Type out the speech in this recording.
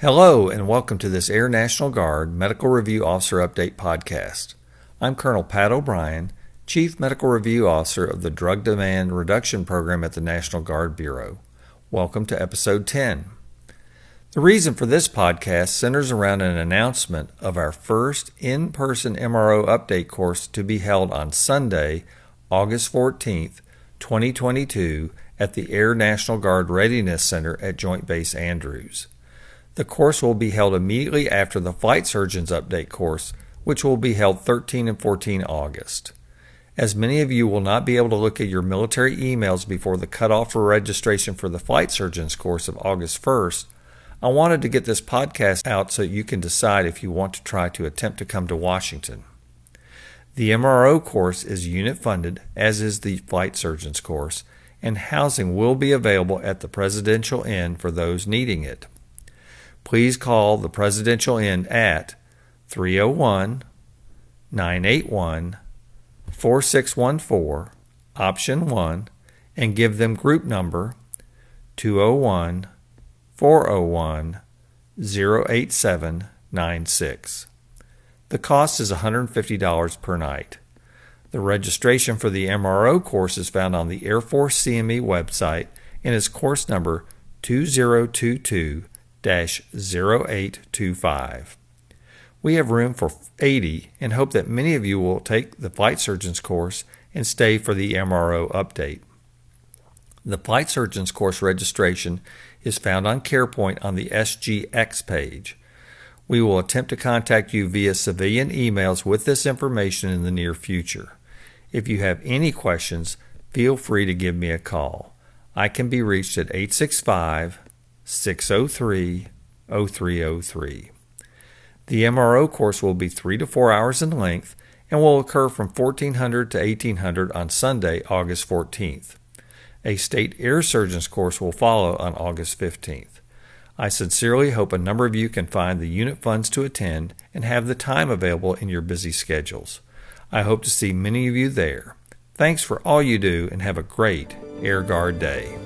Hello and welcome to this Air National Guard Medical Review Officer Update podcast. I'm Colonel Pat O'Brien, Chief Medical Review Officer of the Drug Demand Reduction Program at the National Guard Bureau. Welcome to Episode 10. The reason for this podcast centers around an announcement of our first in-person MRO update course to be held on Sunday, August 14th, 2022 at the Air National Guard Readiness Center at Joint Base Andrews. The course will be held immediately after the Flight Surgeons Update course, which will be held 13 and 14 August. As many of you will not be able to look at your military emails before the cutoff for registration for the Flight Surgeons course of August 1st, I wanted to get this podcast out so you can decide if you want to try to attempt to come to Washington. The MRO course is unit funded, as is the Flight Surgeons course, and housing will be available at the Presidential Inn for those needing it. Please call the Presidential Inn at 301-981-4614, option 1, and give them group number 201-401-08796. The cost is $150 per night. The registration for the MRO course is found on the Air Force CME website and is course number 2022-0825. We have room for 80 and hope that many of you will take the Flight Surgeons course and stay for the MRO update. The Flight Surgeons course registration is found on CarePoint on the SGX page. We will attempt to contact you via civilian emails with this information in the near future. If you have any questions, feel free to give me a call. I can be reached at 865-603-0303. The MRO course will be 3 to 4 hours in length and will occur from 1400 to 1800 on Sunday, August 14th. A State Air Surgeons course will follow on August 15th. I sincerely hope a number of you can find the unit funds to attend and have the time available in your busy schedules. I hope to see many of you there. Thanks for all you do and have a great Air Guard Day.